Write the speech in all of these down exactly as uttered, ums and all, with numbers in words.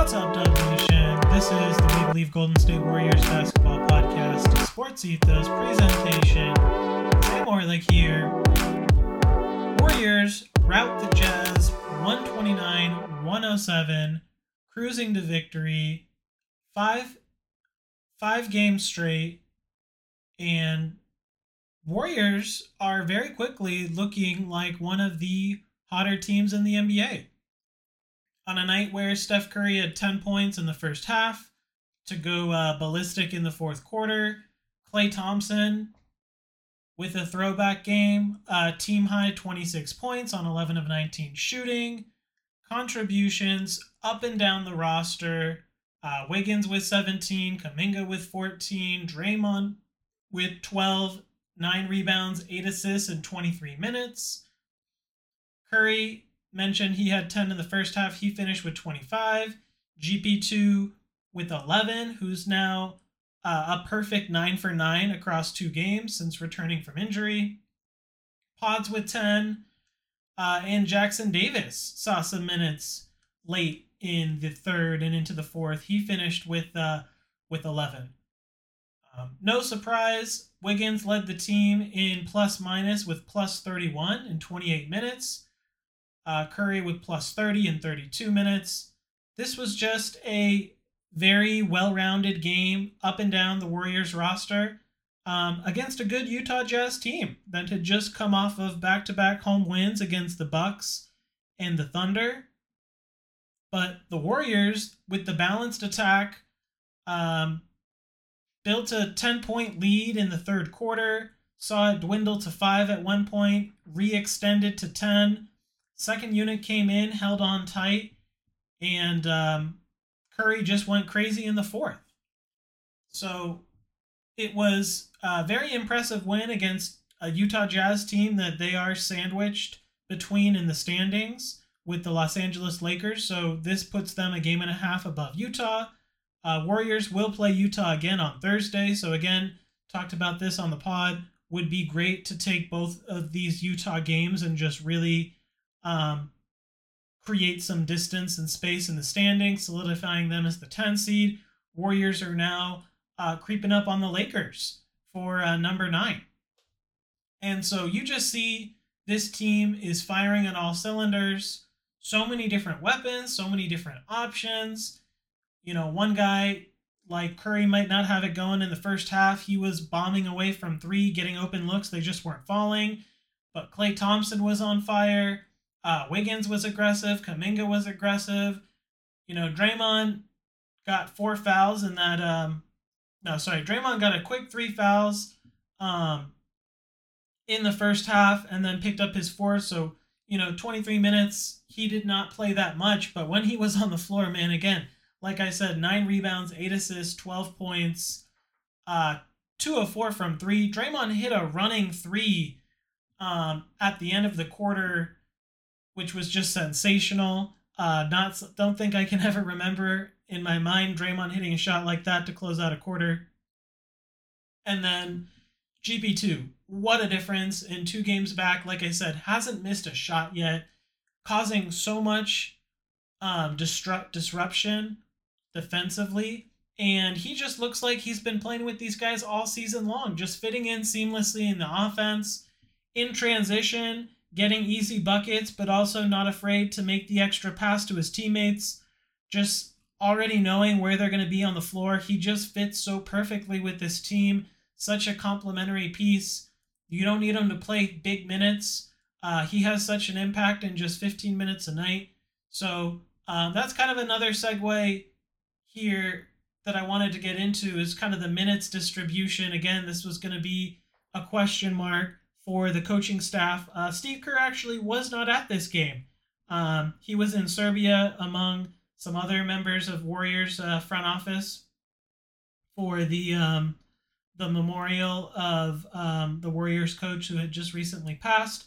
What's up, Dunk Nation? This is the We Believe Golden State Warriors Basketball Podcast, Sports Ethos presentation. Sam Orlik here. Warriors rout the Jazz one twenty-nine to one oh seven, cruising to victory, five, five games straight, and Warriors are very quickly looking like one of the hotter teams in the N B A. On a night where Steph Curry had ten points in the first half to go uh, ballistic in the fourth quarter, Klay Thompson with a throwback game, uh, team-high twenty-six points on eleven of nineteen shooting, contributions up and down the roster, uh, Wiggins with seventeen, Kuminga with fourteen, Draymond with twelve, nine rebounds, eight assists in twenty-three minutes. Curry mentioned he had ten in the first half. He finished with twenty-five. G P two with eleven, who's now uh, a perfect nine for nine across two games since returning from injury. Pods with ten. Uh, and Jackson-Davis saw some minutes late in the third and into the fourth. He finished with uh, with eleven. Um, no surprise, Wiggins led the team in plus-minus with plus thirty-one in twenty-eight minutes. Uh, Curry with plus thirty in thirty-two minutes. This was just a very well-rounded game up and down the Warriors roster um, against a good Utah Jazz team that had just come off of back-to-back home wins against the Bucks and the Thunder. But the Warriors, with the balanced attack, um, built a ten-point lead in the third quarter, saw it dwindle to five at one point, re-extended to ten. Second unit came in, held on tight, and um, Curry just went crazy in the fourth. So it was a very impressive win against a Utah Jazz team that they are sandwiched between in the standings with the Los Angeles Lakers. So this puts them a game and a half above Utah. Uh, Warriors will play Utah again on Thursday. So again, talked about this on the pod. Would be great to take both of these Utah games and just really Um, create some distance and space in the standings, solidifying them as the ten seed. Warriors are now uh, creeping up on the Lakers for uh, number nine. And so you just see this team is firing on all cylinders. So many different weapons, so many different options. You know, one guy like Curry might not have it going in the first half. He was bombing away from three, getting open looks. They just weren't falling. But Klay Thompson was on fire. Uh, Wiggins was aggressive. Kuminga was aggressive. You know, Draymond got four fouls in that. Um, no, sorry. Draymond got a quick three fouls um, in the first half and then picked up his fourth. So, you know, twenty-three minutes. He did not play that much. But when he was on the floor, man, again, like I said, nine rebounds, eight assists, twelve points, uh, two of four from three. Draymond hit a running three um, at the end of the quarter, which was just sensational. Uh, not don't think I can ever remember in my mind Draymond hitting a shot like that to close out a quarter. And then G P two, what a difference in two games back. Like I said, hasn't missed a shot yet, causing so much um, disrupt disruption defensively. And he just looks like he's been playing with these guys all season long, just fitting in seamlessly in the offense, in transition, getting easy buckets, but also not afraid to make the extra pass to his teammates, just already knowing where they're going to be on the floor. He just fits so perfectly with this team, such a complementary piece. You don't need him to play big minutes. Uh, he has such an impact in just fifteen minutes a night. So um, that's kind of another segue here that I wanted to get into is kind of the minutes distribution. Again, this was going to be a question mark for the coaching staff. Uh, Steve Kerr actually was not at this game. Um, he was in Serbia among some other members of Warriors uh, front office for the um, the memorial of um, the Warriors coach who had just recently passed.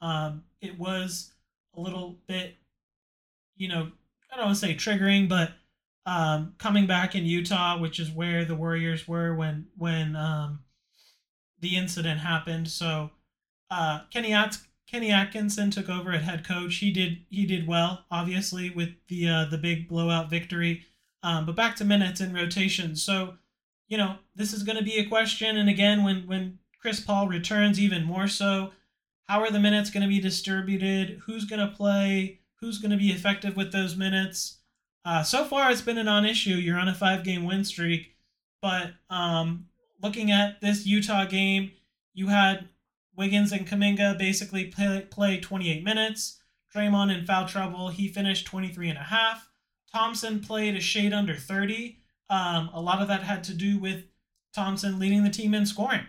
Um, it was a little bit, you know, I don't want to say triggering, but um, coming back in Utah, which is where the Warriors were when when um, the incident happened. So uh, Kenny At- Kenny Atkinson took over at head coach. He did he did well, obviously, with the uh, the big blowout victory. Um, but back to minutes and rotation. So, you know, this is going to be a question. And again, when when Chris Paul returns, even more so, how are the minutes going to be distributed? Who's going to play? Who's going to be effective with those minutes? Uh, so far, it's been a non-issue. You're on a five-game win streak. But um, looking at this Utah game, you had Wiggins and Kuminga basically play, play twenty-eight minutes. Draymond in foul trouble. He finished twenty-three and a half. Thompson played a shade under thirty. Um, a lot of that had to do with Thompson leading the team in scoring.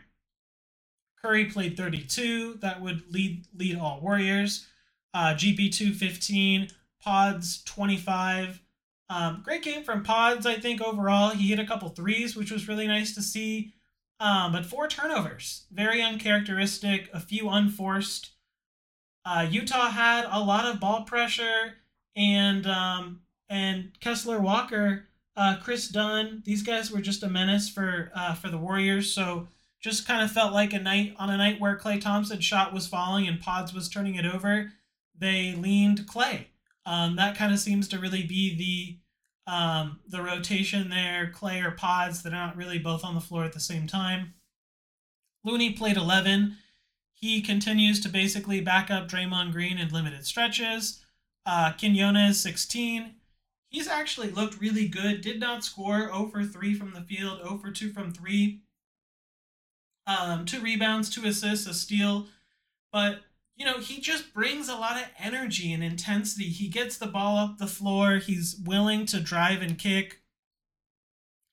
Curry played thirty-two. That would lead lead all Warriors. Uh, G P two fifteen. Pods twenty-five. Um, great game from Pods, I think, overall. He hit a couple threes, which was really nice to see. Um, but four turnovers. Very uncharacteristic. A few unforced. Uh, Utah had a lot of ball pressure. And um, and Kessler Walker, uh, Chris Dunn, these guys were just a menace for uh, for the Warriors. So just kind of felt like a night on a night where Klay Thompson's shot was falling and Pods was turning it over. They leaned Klay. Um, that kind of seems to really be the um the rotation there. Klay or Pods, they're not really both on the floor at the same time. Looney played eleven. He continues to basically back up Draymond Green in limited stretches. uh Quiñones sixteen. He's actually looked really good. Did not score. zero for three from the field, zero for two from three. Um two rebounds, two assists, a steal. But you know, he just brings a lot of energy and intensity. He gets the ball up the floor. He's willing to drive and kick.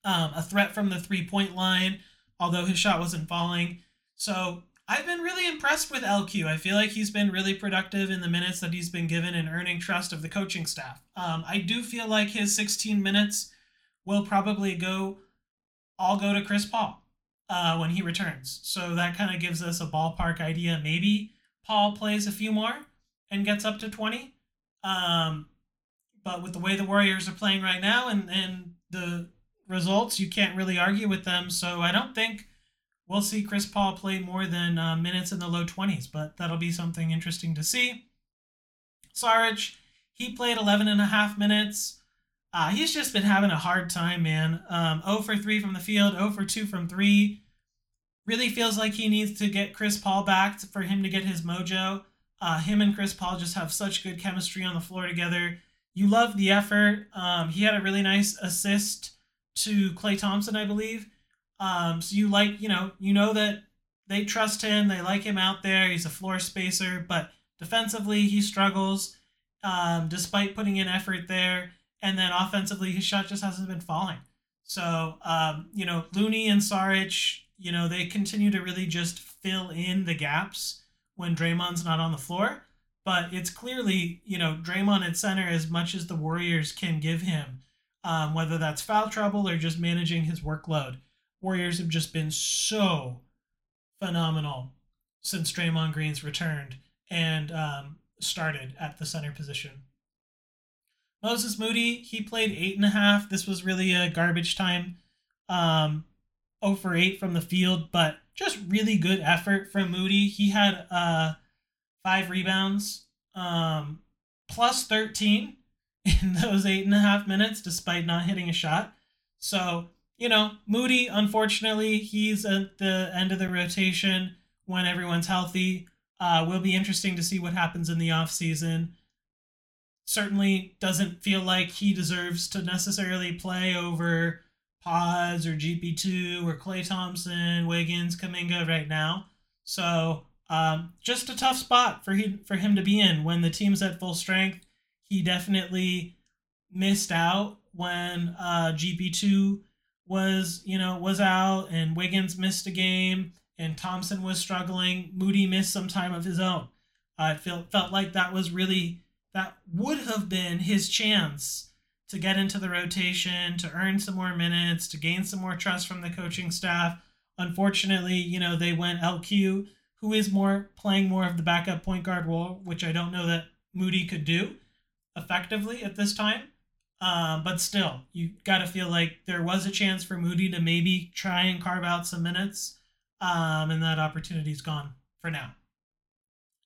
Um, a threat from the three-point line, although his shot wasn't falling. So I've been really impressed with L Q. I feel like he's been really productive in the minutes that he's been given and earning trust of the coaching staff. Um, I do feel like his sixteen minutes will probably go all go to Chris Paul uh, when he returns. So that kind of gives us a ballpark idea, maybe. Paul plays a few more and gets up to twenty. Um, but with the way the Warriors are playing right now and, and the results, you can't really argue with them. So I don't think we'll see Chris Paul play more than uh, minutes in the low twenties, but that'll be something interesting to see. Saric, he played eleven and a half minutes. Uh, he's just been having a hard time, man. Um, zero for three from the field, zero for two from three. Really feels like he needs to get Chris Paul back for him to get his mojo. Uh, him and Chris Paul just have such good chemistry on the floor together. You love the effort. Um, he had a really nice assist to Klay Thompson, I believe. Um, so you like, you know, you know that they trust him. They like him out there. He's a floor spacer, but defensively he struggles um, despite putting in effort there. And then offensively, his shot just hasn't been falling. So, um, you know, Looney and Saric, you know, they continue to really just fill in the gaps when Draymond's not on the floor. But it's clearly, you know, Draymond at center as much as the Warriors can give him, um, whether that's foul trouble or just managing his workload. Warriors have just been so phenomenal since Draymond Green's returned and um, started at the center position. Moses Moody, he played eight and a half. This was really a garbage time. Um, zero for eight from the field, but just really good effort from Moody. He had uh, five rebounds, um, plus thirteen in those eight and a half minutes, despite not hitting a shot. So, you know, Moody, unfortunately, he's at the end of the rotation when everyone's healthy. Uh, will be interesting to see what happens in the offseason. Certainly doesn't feel like he deserves to necessarily play over Pods or G P two or Klay Thompson, Wiggins, Kuminga right now. So um, just a tough spot for him, for him to be in. When the team's at full strength, he definitely missed out when uh, G P two was, you know, was out and Wiggins missed a game and Thompson was struggling. Moody missed some time of his own. I uh, felt, felt like that was really, that would have been his chance to get into the rotation, to earn some more minutes, to gain some more trust from the coaching staff. Unfortunately, you know, they went L Q, who is more playing more of the backup point guard role, which I don't know that Moody could do effectively at this time. Um, but still, you got to feel like there was a chance for Moody to maybe try and carve out some minutes, um, and that opportunity's gone for now.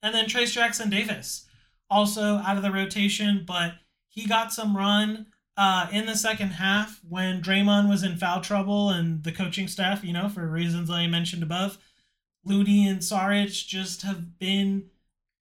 And then Trayce Jackson-Davis, also out of the rotation, but he got some run uh, in the second half when Draymond was in foul trouble and the coaching staff, you know, for reasons I mentioned above, Looney and Saric just have been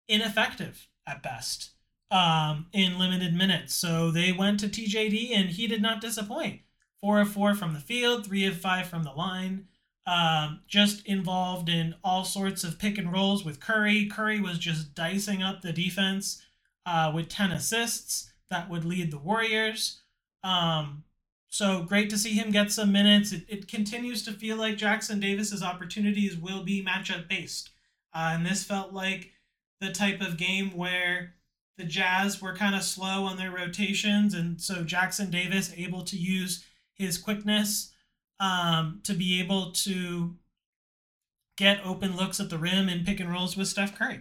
ineffective at best um, in limited minutes. So they went to T J D and he did not disappoint. Four of four from the field, three of five from the line. Um, just involved in all sorts of pick and rolls with Curry. Curry was just dicing up the defense uh, with ten assists. That would lead the Warriors. Um, so great to see him get some minutes. It, it continues to feel like Jackson Davis's opportunities will be matchup based. Uh, and this felt like the type of game where the Jazz were kind of slow on their rotations. And so Jackson Davis able to use his quickness Um, to be able to get open looks at the rim and pick and rolls with Steph Curry.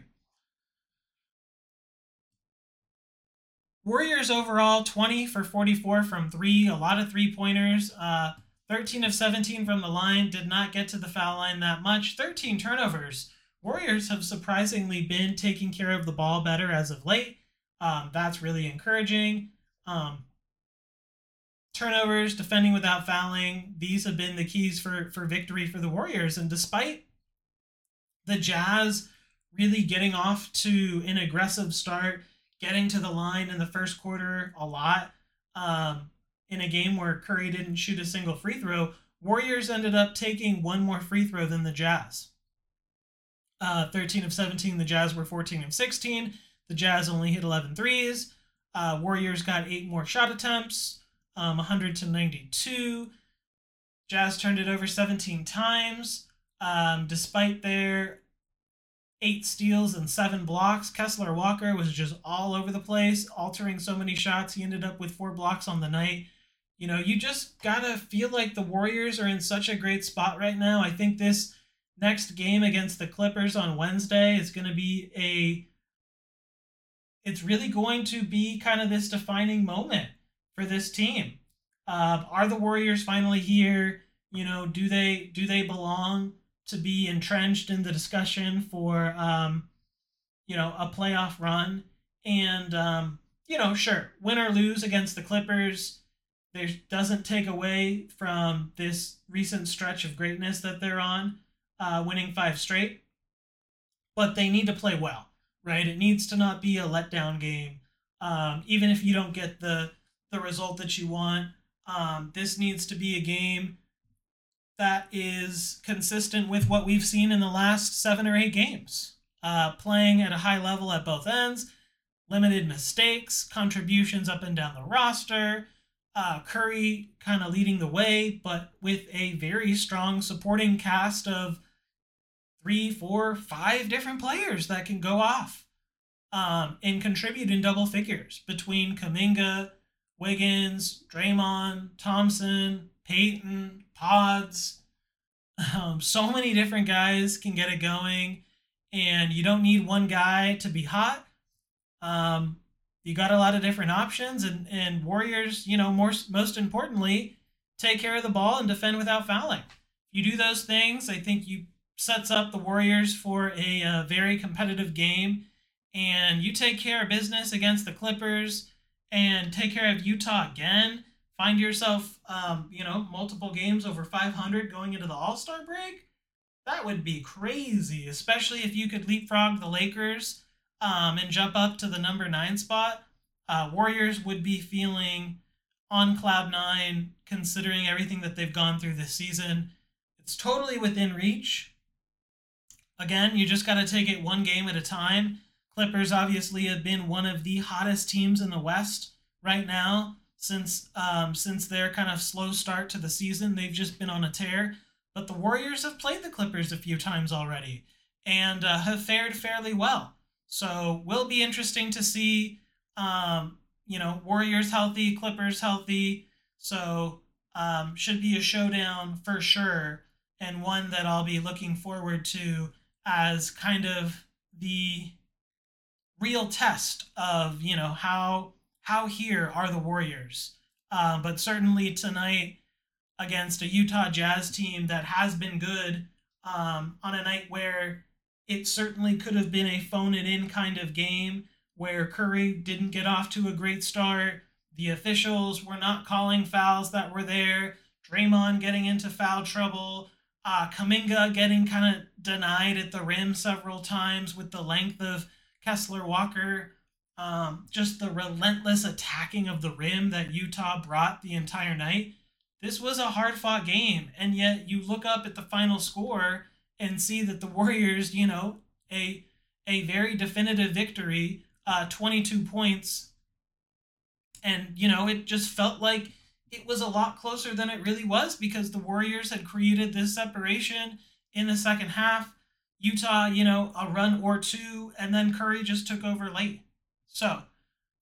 Warriors overall, twenty for forty-four from three, a lot of three-pointers, uh, thirteen of seventeen from the line, did not get to the foul line that much, thirteen turnovers. Warriors have surprisingly been taking care of the ball better as of late. Um, that's really encouraging. Um, Turnovers, defending without fouling, these have been the keys for, for victory for the Warriors. And despite the Jazz really getting off to an aggressive start, getting to the line in the first quarter a lot, um, in a game where Curry didn't shoot a single free throw, Warriors ended up taking one more free throw than the Jazz. Uh, thirteen of seventeen, the Jazz were fourteen of sixteen. The Jazz only hit eleven threes. Uh, Warriors got eight more shot attempts. Um, one hundred to ninety-two. Jazz turned it over seventeen times. Um, despite their eight steals and seven blocks, Kessler Walker was just all over the place, altering so many shots. He ended up with four blocks on the night. You know, you just gotta feel like the Warriors are in such a great spot right now. I think this next game against the Clippers on Wednesday is going to be a... It's really going to be kind of this defining moment for this team. Uh, are the Warriors finally here? You know, do they do they belong to be entrenched in the discussion for, um, you know, a playoff run? And, um, you know, sure, win or lose against the Clippers, there doesn't take away from this recent stretch of greatness that they're on, uh, winning five straight. But they need to play well, right? It needs to not be a letdown game. Um, even if you don't get the the result that you want. Um, this needs to be a game that is consistent with what we've seen in the last seven or eight games. Uh, playing at a high level at both ends, limited mistakes, contributions up and down the roster, uh, Curry kind of leading the way, but with a very strong supporting cast of three, four, five different players that can go off um, and contribute in double figures between Kuminga, Wiggins, Draymond, Thompson, Peyton, Pods. Um, so many different guys can get it going, and you don't need one guy to be hot. Um, you got a lot of different options, and, and Warriors, you know, more, most importantly, take care of the ball and defend without fouling. You do those things, I think you sets up the Warriors for a, a very competitive game, and you take care of business against the Clippers, and take care of Utah again. Find yourself, um, you know, multiple games over five hundred going into the All-Star break. That would be crazy, especially if you could leapfrog the Lakers um, and jump up to the number nine spot. Uh, Warriors would be feeling on cloud nine, considering everything that they've gone through this season. It's totally within reach. Again, you just got to take it one game at a time. Clippers obviously have been one of the hottest teams in the West right now since um, since their kind of slow start to the season. They've just been on a tear. But the Warriors have played the Clippers a few times already and uh, have fared fairly well. So will be interesting to see, um, you know, Warriors healthy, Clippers healthy. So um, should be a showdown for sure, and one that I'll be looking forward to as kind of the real test of, you know, how how here are the Warriors. Uh, but certainly tonight against a Utah Jazz team that has been good um, on a night where it certainly could have been a phone-it-in kind of game where Curry didn't get off to a great start. The officials were not calling fouls that were there. Draymond getting into foul trouble. Uh, Kuminga getting kind of denied at the rim several times with the length of Kessler Walker. Um, just the relentless attacking of the rim that Utah brought the entire night. This was a hard-fought game, and yet you look up at the final score and see that the Warriors, you know, a a very definitive victory, uh, twenty-two points. And, you know, it just felt like it was a lot closer than it really was because the Warriors had created this separation in the second half. Utah, you know, a run or two, and then Curry just took over late. So,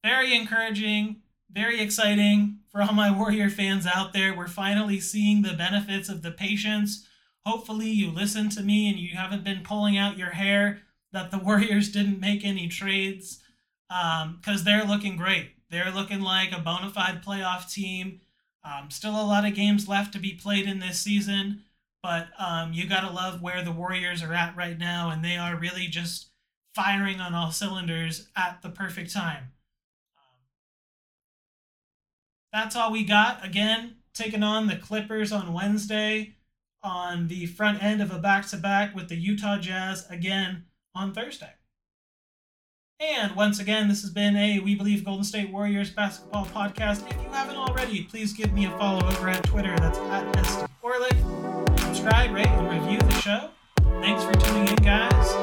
very encouraging, very exciting for all my Warrior fans out there. We're finally seeing the benefits of the patience. Hopefully you listen to me and you haven't been pulling out your hair that the Warriors didn't make any trades, um, because they're looking great. They're looking like a bona fide playoff team. Um, still a lot of games left to be played in this season, but um, you got to love where the Warriors are at right now, and they are really just firing on all cylinders at the perfect time. Um, that's all we got. Again, taking on the Clippers on Wednesday on the front end of a back-to-back with the Utah Jazz again on Thursday. And once again, this has been a We Believe Golden State Warriors basketball podcast. If you haven't already, please give me a follow over at Twitter. That's at Steve Orlik. Subscribe, rate, and review the show. Thanks for tuning in, guys.